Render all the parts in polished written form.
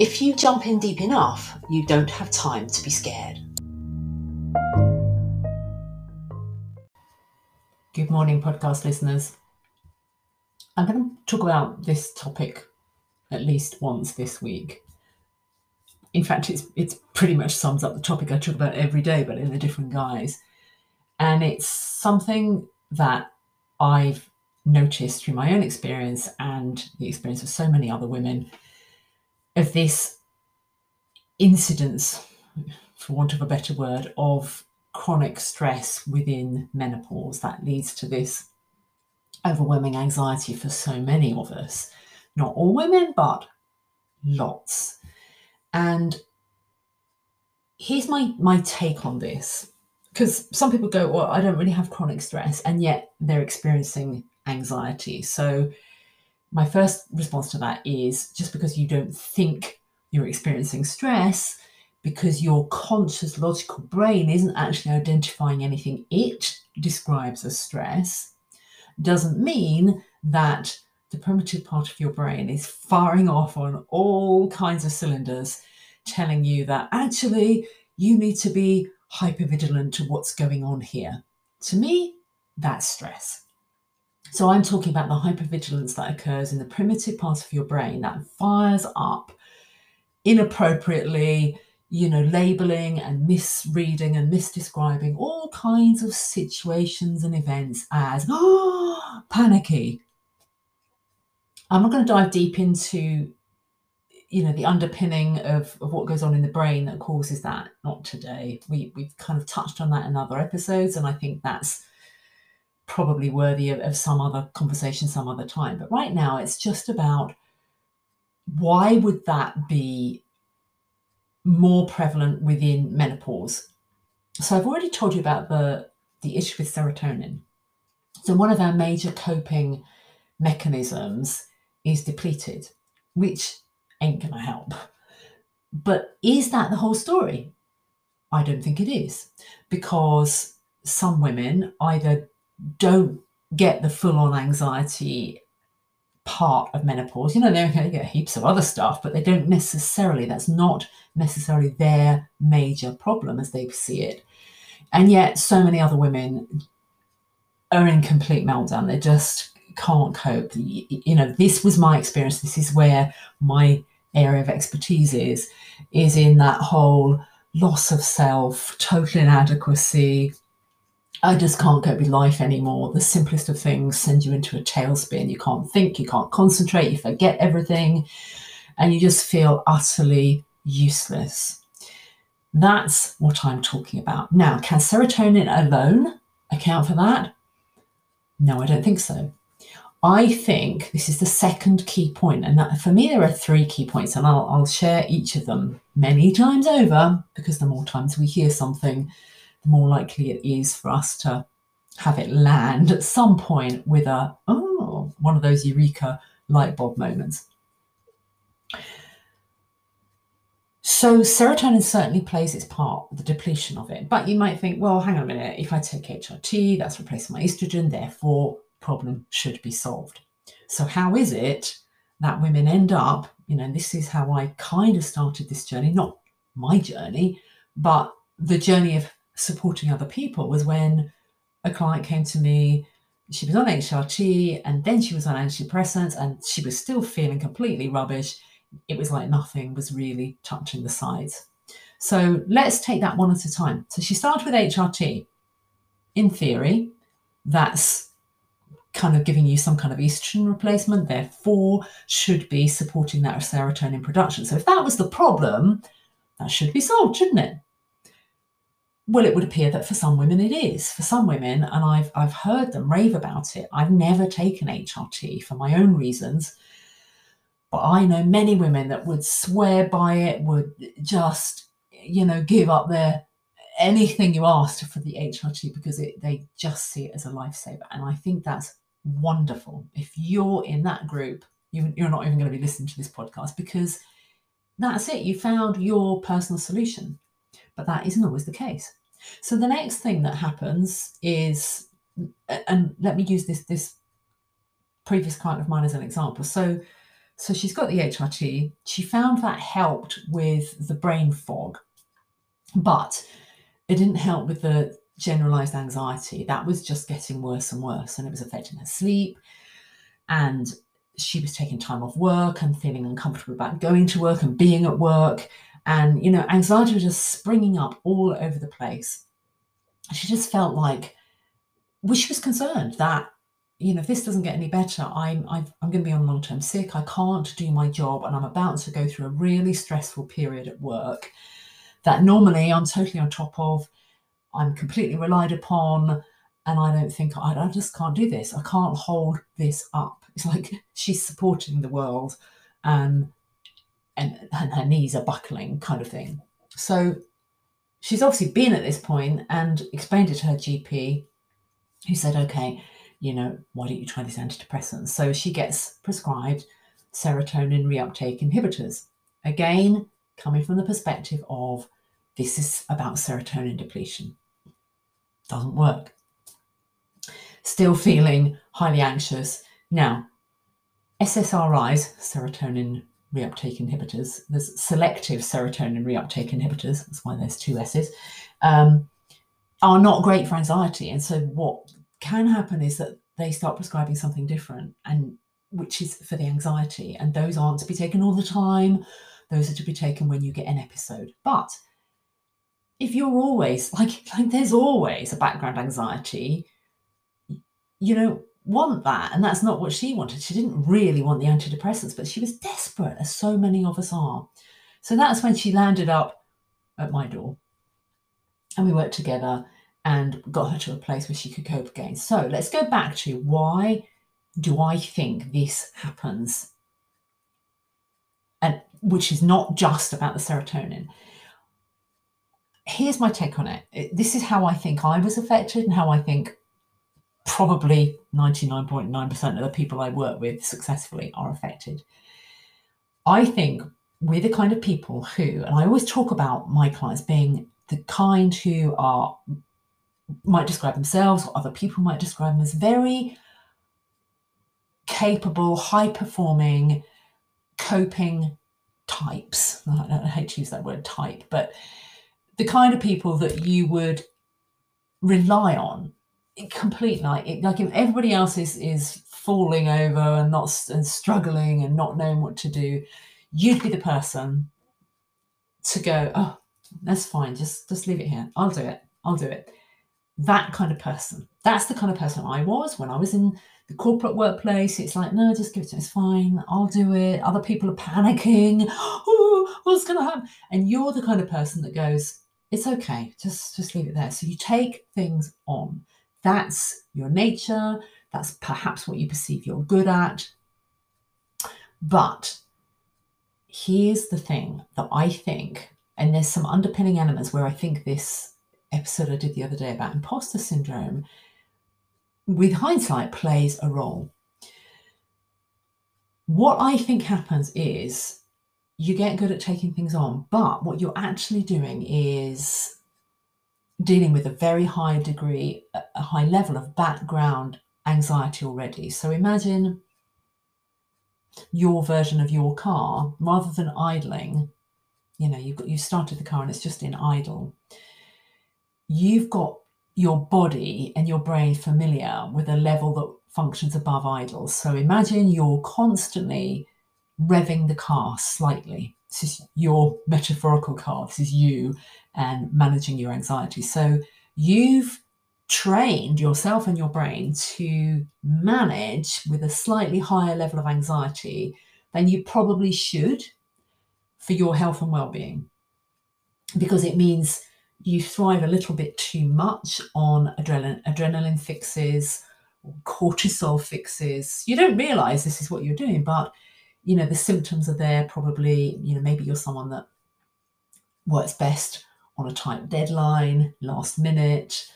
if you jump in deep enough, you don't have time to be scared. Good morning, podcast listeners. I'm going to talk about this topic at least once this week. In fact, it's pretty much sums up the topic I talk about every day, but in a different guise. And it's something that I've noticed through my own experience and the experience of so many other women, of this incidence, for want of a better word, of chronic stress within menopause that leads to this overwhelming anxiety for so many of us. Not all women, but lots. And here's my take on this, because some people go, well, I don't really have chronic stress, and yet they're experiencing anxiety. So my first response to that is, just because you don't think you're experiencing stress, because your conscious logical brain isn't actually identifying anything it describes as stress, doesn't mean that the primitive part of your brain is firing off on all kinds of cylinders, telling you that actually you need to be hypervigilant to what's going on here. To me, that's stress. So I'm talking about the hypervigilance that occurs in the primitive part of your brain that fires up inappropriately, labeling and misreading and misdescribing all kinds of situations and events as panicky. I'm not going to dive deep into, the underpinning of what goes on in the brain that causes that. Not today. We've kind of touched on that in other episodes, and I think that's probably worthy of some other conversation some other time. But right now, it's just about, why would that be more prevalent within menopause? So I've already told you about the issue with serotonin. So one of our major coping mechanisms is depleted, which ain't going to help. But is that the whole story? I don't think it is, because some women either don't get the full-on anxiety part of menopause. They're going to get heaps of other stuff, but they don't necessarily, that's not necessarily their major problem as they see it. And yet so many other women are in complete meltdown. They just can't cope. This was my experience. This is where my area of expertise is in that whole loss of self, total inadequacy, I just can't cope with life anymore. The simplest of things send you into a tailspin. You can't think, you can't concentrate, you forget everything, and you just feel utterly useless. That's what I'm talking about. Now, can serotonin alone account for that? No, I don't think so. I think this is the second key point, and that, for me, there are three key points, and I'll share each of them many times over, because the more times we hear something, the more likely it is for us to have it land at some point with one of those eureka light bulb moments. So serotonin certainly plays its part, the depletion of it. But you might think, well, hang on a minute, if I take HRT, that's replacing my estrogen, therefore problem should be solved. So how is it that women end up, this is how I kind of started this journey, not my journey, but the journey of supporting other people, was when a client came to me. She was on HRT and then she was on antidepressants and she was still feeling completely rubbish. It was like nothing was really touching the sides. So let's take that one at a time. So she started with HRT. In theory, that's kind of giving you some kind of estrogen replacement, therefore should be supporting that serotonin production. So if that was the problem, that should be solved, shouldn't it? Well, it would appear that for some women it is. For some women, and I've heard them rave about it. I've never taken HRT for my own reasons, but I know many women that would swear by it, would just you know, give up their anything you asked for the HRT because they just see it as a lifesaver. And I think that's wonderful. If you're in that group, you're not even going to be listening to this podcast, because that's it. You found your personal solution, but that isn't always the case. So the next thing that happens is, and let me use this previous client of mine as an example. So she's got the HRT. She found that helped with the brain fog, but it didn't help with the generalized anxiety. That was just getting worse and worse, and it was affecting her sleep. And she was taking time off work and feeling uncomfortable about going to work and being at work. And, you know, anxiety was just springing up all over the place. She just felt like, well, she was concerned that, you know, if this doesn't get any better, I'm going to be on long-term sick. I can't do my job, and I'm about to go through a really stressful period at work that normally I'm totally on top of. I'm completely relied upon, and I don't think, I just can't do this. I can't hold this up. It's like she's supporting the world, and her knees are buckling, kind of thing. So she's obviously been at this point and explained it to her GP, who said, okay, you know, why don't you try these antidepressants? So she gets prescribed serotonin reuptake inhibitors. Again, coming from the perspective of this is about serotonin depletion. Doesn't work. Still feeling highly anxious. Now, SSRIs, serotonin reuptake inhibitors, there's selective serotonin reuptake inhibitors, that's why there's two S's, are not great for anxiety. And so what can happen is that they start prescribing something different, and which is for the anxiety. And those aren't to be taken all the time. Those are to be taken when you get an episode. But if you're always like there's always a background anxiety, you don't want that. And that's not what she wanted. She didn't really want the antidepressants, but she was desperate, as so many of us are. So that's when she landed up at my door, and we worked together and got her to a place where she could cope again. So let's go back to, why do I think this happens? And which is not just about the serotonin. Here's my take on it. This is how I think I was affected, and how I think probably 99.9% of the people I work with successfully are affected. I think we're the kind of people who, and I always talk about my clients being the kind who are, might describe themselves, or other people might describe them as very capable, high-performing, coping types. I hate to use that word type, but the kind of people that you would rely on completely. Like if everybody else is falling over and struggling and not knowing what to do, you'd be the person to go, oh, that's fine, just leave it here. I'll do it. That kind of person. That's the kind of person I was when I was in the corporate workplace. It's like, no, just give it to me. It's fine. I'll do it. Other people are panicking. Oh, what's going to happen? And you're the kind of person that goes, it's okay. Just leave it there. So you take things on. That's your nature. That's perhaps what you perceive you're good at. But here's the thing that I think, and there's some underpinning elements where I think this episode I did the other day about imposter syndrome, with hindsight, plays a role. What I think happens is you get good at taking things on, but what you're actually doing is dealing with a high level of background anxiety already. So imagine your version of your car, rather than idling, you know, you started the car and it's just in idle. You've got your body and your brain familiar with a level that functions above idle. So imagine you're constantly revving the car slightly. This is your metaphorical car. This is you and managing your anxiety. So you've trained yourself and your brain to manage with a slightly higher level of anxiety than you probably should for your health and well-being, because it means you thrive a little bit too much on adrenaline fixes, cortisol fixes. You don't realize this is what you're doing, but, you know, the symptoms are there probably. You know, maybe you're someone that works best on a tight deadline, last minute,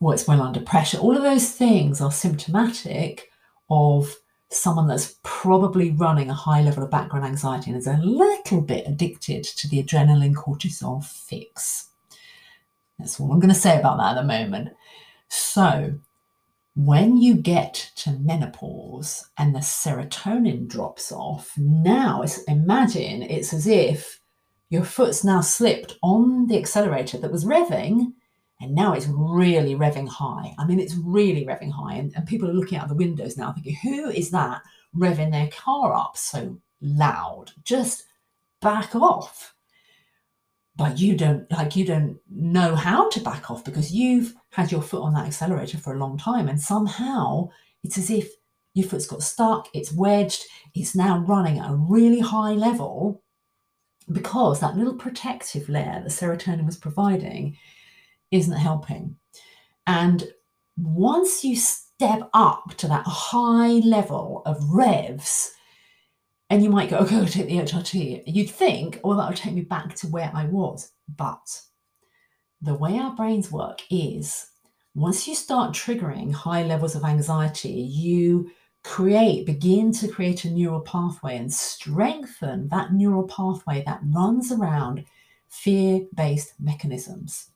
works well under pressure. All of those things are symptomatic of someone that's probably running a high level of background anxiety and is a little bit addicted to the adrenaline cortisol fix. That's all I'm going to say about that at the moment. So when you get to menopause and the serotonin drops off, now imagine it's as if your foot's now slipped on the accelerator that was revving, and now it's really revving high. I mean, it's really revving high. And people are looking out the windows now thinking, who is that revving their car up so loud? Just back off. But you don't know how to back off because you've had your foot on that accelerator for a long time. And somehow it's as if your foot's got stuck, it's wedged, it's now running at a really high level because that little protective layer that serotonin was providing isn't helping. And once you step up to that high level of revs, and you might go, okay, I'll take the HRT, you'd think, oh, that'll take me back to where I was. But the way our brains work is once you start triggering high levels of anxiety, you begin to create a neural pathway and strengthen that neural pathway that runs around fear-based mechanisms.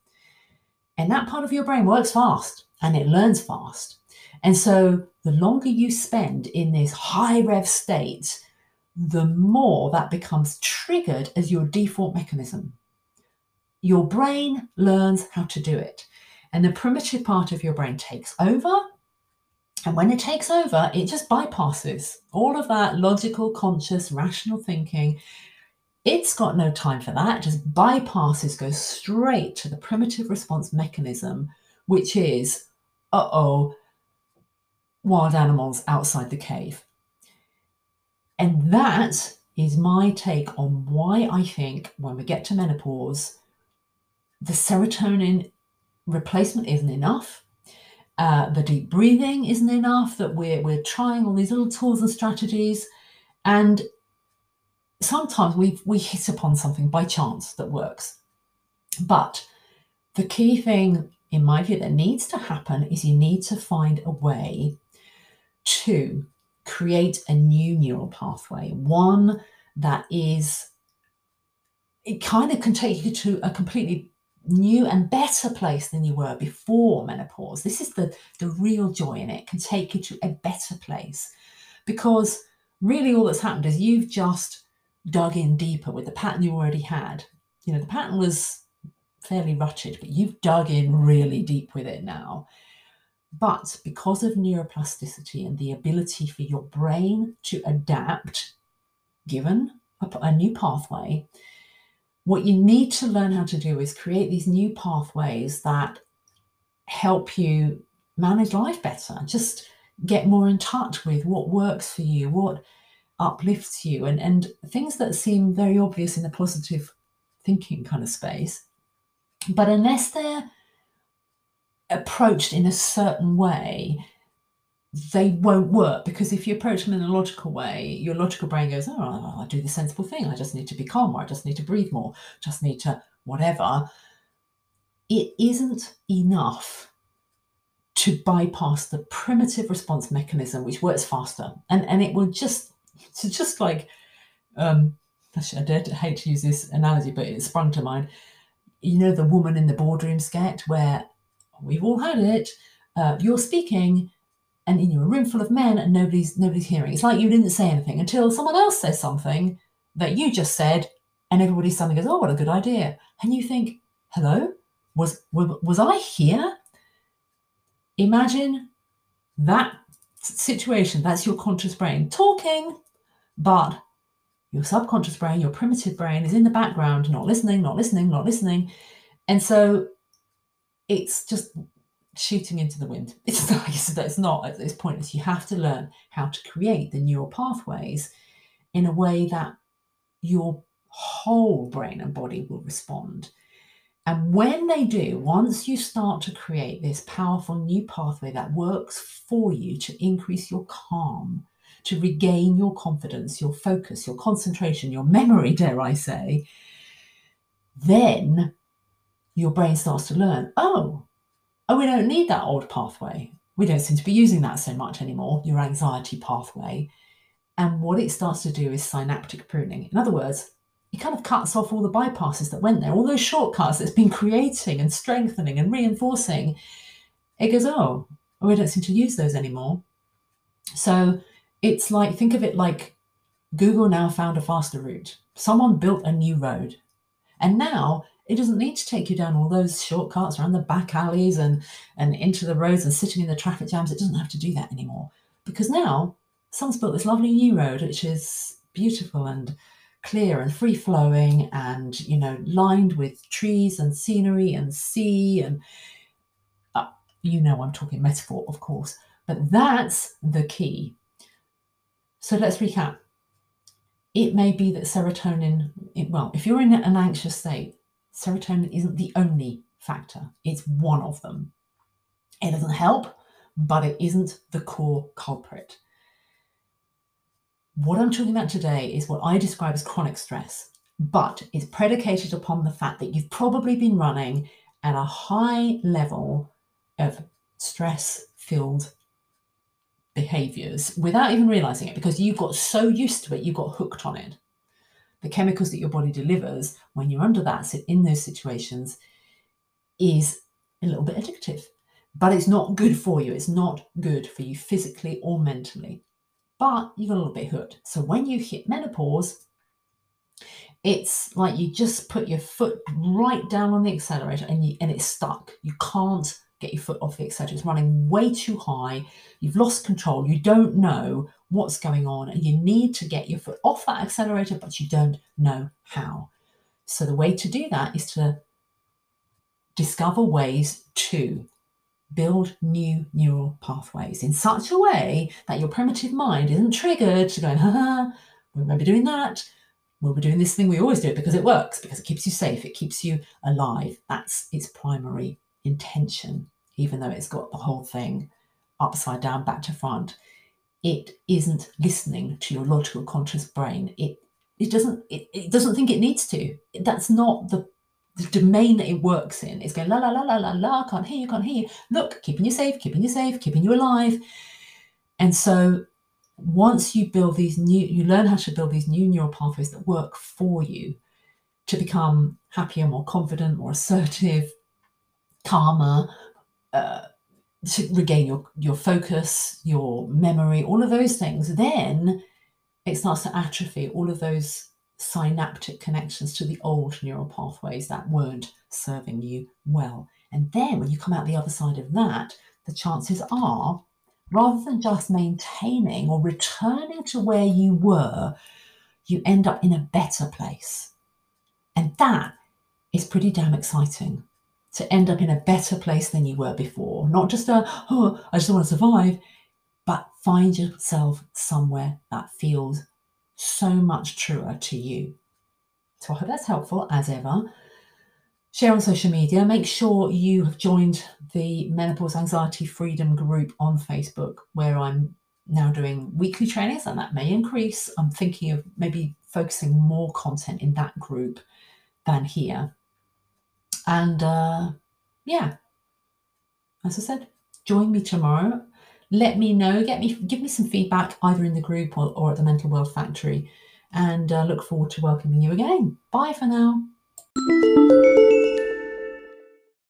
And that part of your brain works fast and it learns fast. And so the longer you spend in this high rev state, the more that becomes triggered as your default mechanism. Your brain learns how to do it. And the primitive part of your brain takes over. And when it takes over, it just bypasses all of that logical, conscious, rational thinking. It's got no time for that. It just bypasses, goes straight to the primitive response mechanism, which is, uh-oh, wild animals outside the cave. And that is my take on why I think when we get to menopause, the serotonin replacement isn't enough. The deep breathing isn't enough, that we're trying all these little tools and strategies. And sometimes we hit upon something by chance that works. But the key thing, in my view, that needs to happen is you need to find a way to create a new neural pathway, one that is, it kind of can take you to a completely new and better place than you were before menopause. This is the real joy in it, can take you to a better place. Because really all that's happened is you've just dug in deeper with the pattern you already had. You know, the pattern was fairly rutted, but you've dug in really deep with it now. But because of neuroplasticity and the ability for your brain to adapt, given a new pathway, what you need to learn how to do is create these new pathways that help you manage life better, just get more in touch with what works for you, what uplifts you, and things that seem very obvious in the positive thinking kind of space. But unless they're approached in a certain way, they won't work, because if you approach them in a logical way, your logical brain goes, oh, I do the sensible thing, I just need to be calmer, I just need to breathe more, just need to whatever. It isn't enough to bypass the primitive response mechanism, which works faster, and it will just, so just like, actually I hate to use this analogy, but it sprung to mind. You know, the woman in the boardroom sketch where we've all heard it, you're speaking and in your room full of men and nobody's hearing. It's like you didn't say anything until someone else says something that you just said, and everybody suddenly goes, oh, what a good idea. And you think, hello, was I here? Imagine that situation. That's your conscious brain talking, but your subconscious brain, your primitive brain, is in the background, not listening. And so it's just shooting into the wind. It's not at this point. You have to learn how to create the neural pathways in a way that your whole brain and body will respond. And when they do, once you start to create this powerful new pathway that works for you to increase your calm, to regain your confidence, your focus, your concentration, your memory, dare I say, then your brain starts to learn, oh, we don't need that old pathway. We don't seem to be using that so much anymore, your anxiety pathway. And what it starts to do is synaptic pruning. In other words, it kind of cuts off all the bypasses that went there, all those shortcuts that's been creating and strengthening and reinforcing. It goes, oh, we don't seem to use those anymore. So it's like, think of it like Google now found a faster route. Someone built a new road. And now it doesn't need to take you down all those shortcuts around the back alleys and into the roads and sitting in the traffic jams. It doesn't have to do that anymore, because now someone's built this lovely new road, which is beautiful and clear and free flowing and, you know, lined with trees and scenery and sea. And, you know, I'm talking metaphor, of course, but that's the key. So let's recap. It may be that serotonin, if you're in an anxious state, serotonin isn't the only factor. It's one of them. It doesn't help, but it isn't the core culprit. What I'm talking about today is what I describe as chronic stress, but it's predicated upon the fact that you've probably been running at a high level of stress-filled behaviors without even realizing it, because you've got so used to it, you got hooked on it. The chemicals that your body delivers when you're under that, in those situations, is a little bit addictive, but it's not good for you. It's not good for you physically or mentally, but you got a little bit hooked. So when you hit menopause, it's like you just put your foot right down on the accelerator and it's stuck. You can't get your foot off the accelerator. It's running way too high. You've lost control. You don't know what's going on, and you need to get your foot off that accelerator, but you don't know how. So the way to do that is to discover ways to build new neural pathways in such a way that your primitive mind isn't triggered to going, we're going to be doing that. We'll be doing this thing. We always do it because it works, because it keeps you safe. It keeps you alive. That's its primary intention, even though it's got the whole thing upside down, back to front. It isn't listening to your logical conscious brain. It doesn't think it needs to. That's not the domain that it works in. It's going la la la la la la. Can't hear you. Look, keeping you safe, keeping you alive. And so, once you build these new, you learn how to build these new neural pathways that work for you to become happier, more confident, more assertive, calmer. To regain your focus, your memory, all of those things, then it starts to atrophy all of those synaptic connections to the old neural pathways that weren't serving you well. And then when you come out the other side of that, the chances are, rather than just maintaining or returning to where you were, you end up in a better place. And that is pretty damn exciting. To end up in a better place than you were before. Not just I just want to survive, but find yourself somewhere that feels so much truer to you. So I hope that's helpful, as ever. Share on social media. Make sure you have joined the Menopause Anxiety Freedom group on Facebook, where I'm now doing weekly trainings, and that may increase. I'm thinking of maybe focusing more content in that group than here. And as I said, join me tomorrow. Let me know, give me some feedback either in the group or at the Mental World Factory, and look forward to welcoming you again. Bye for now.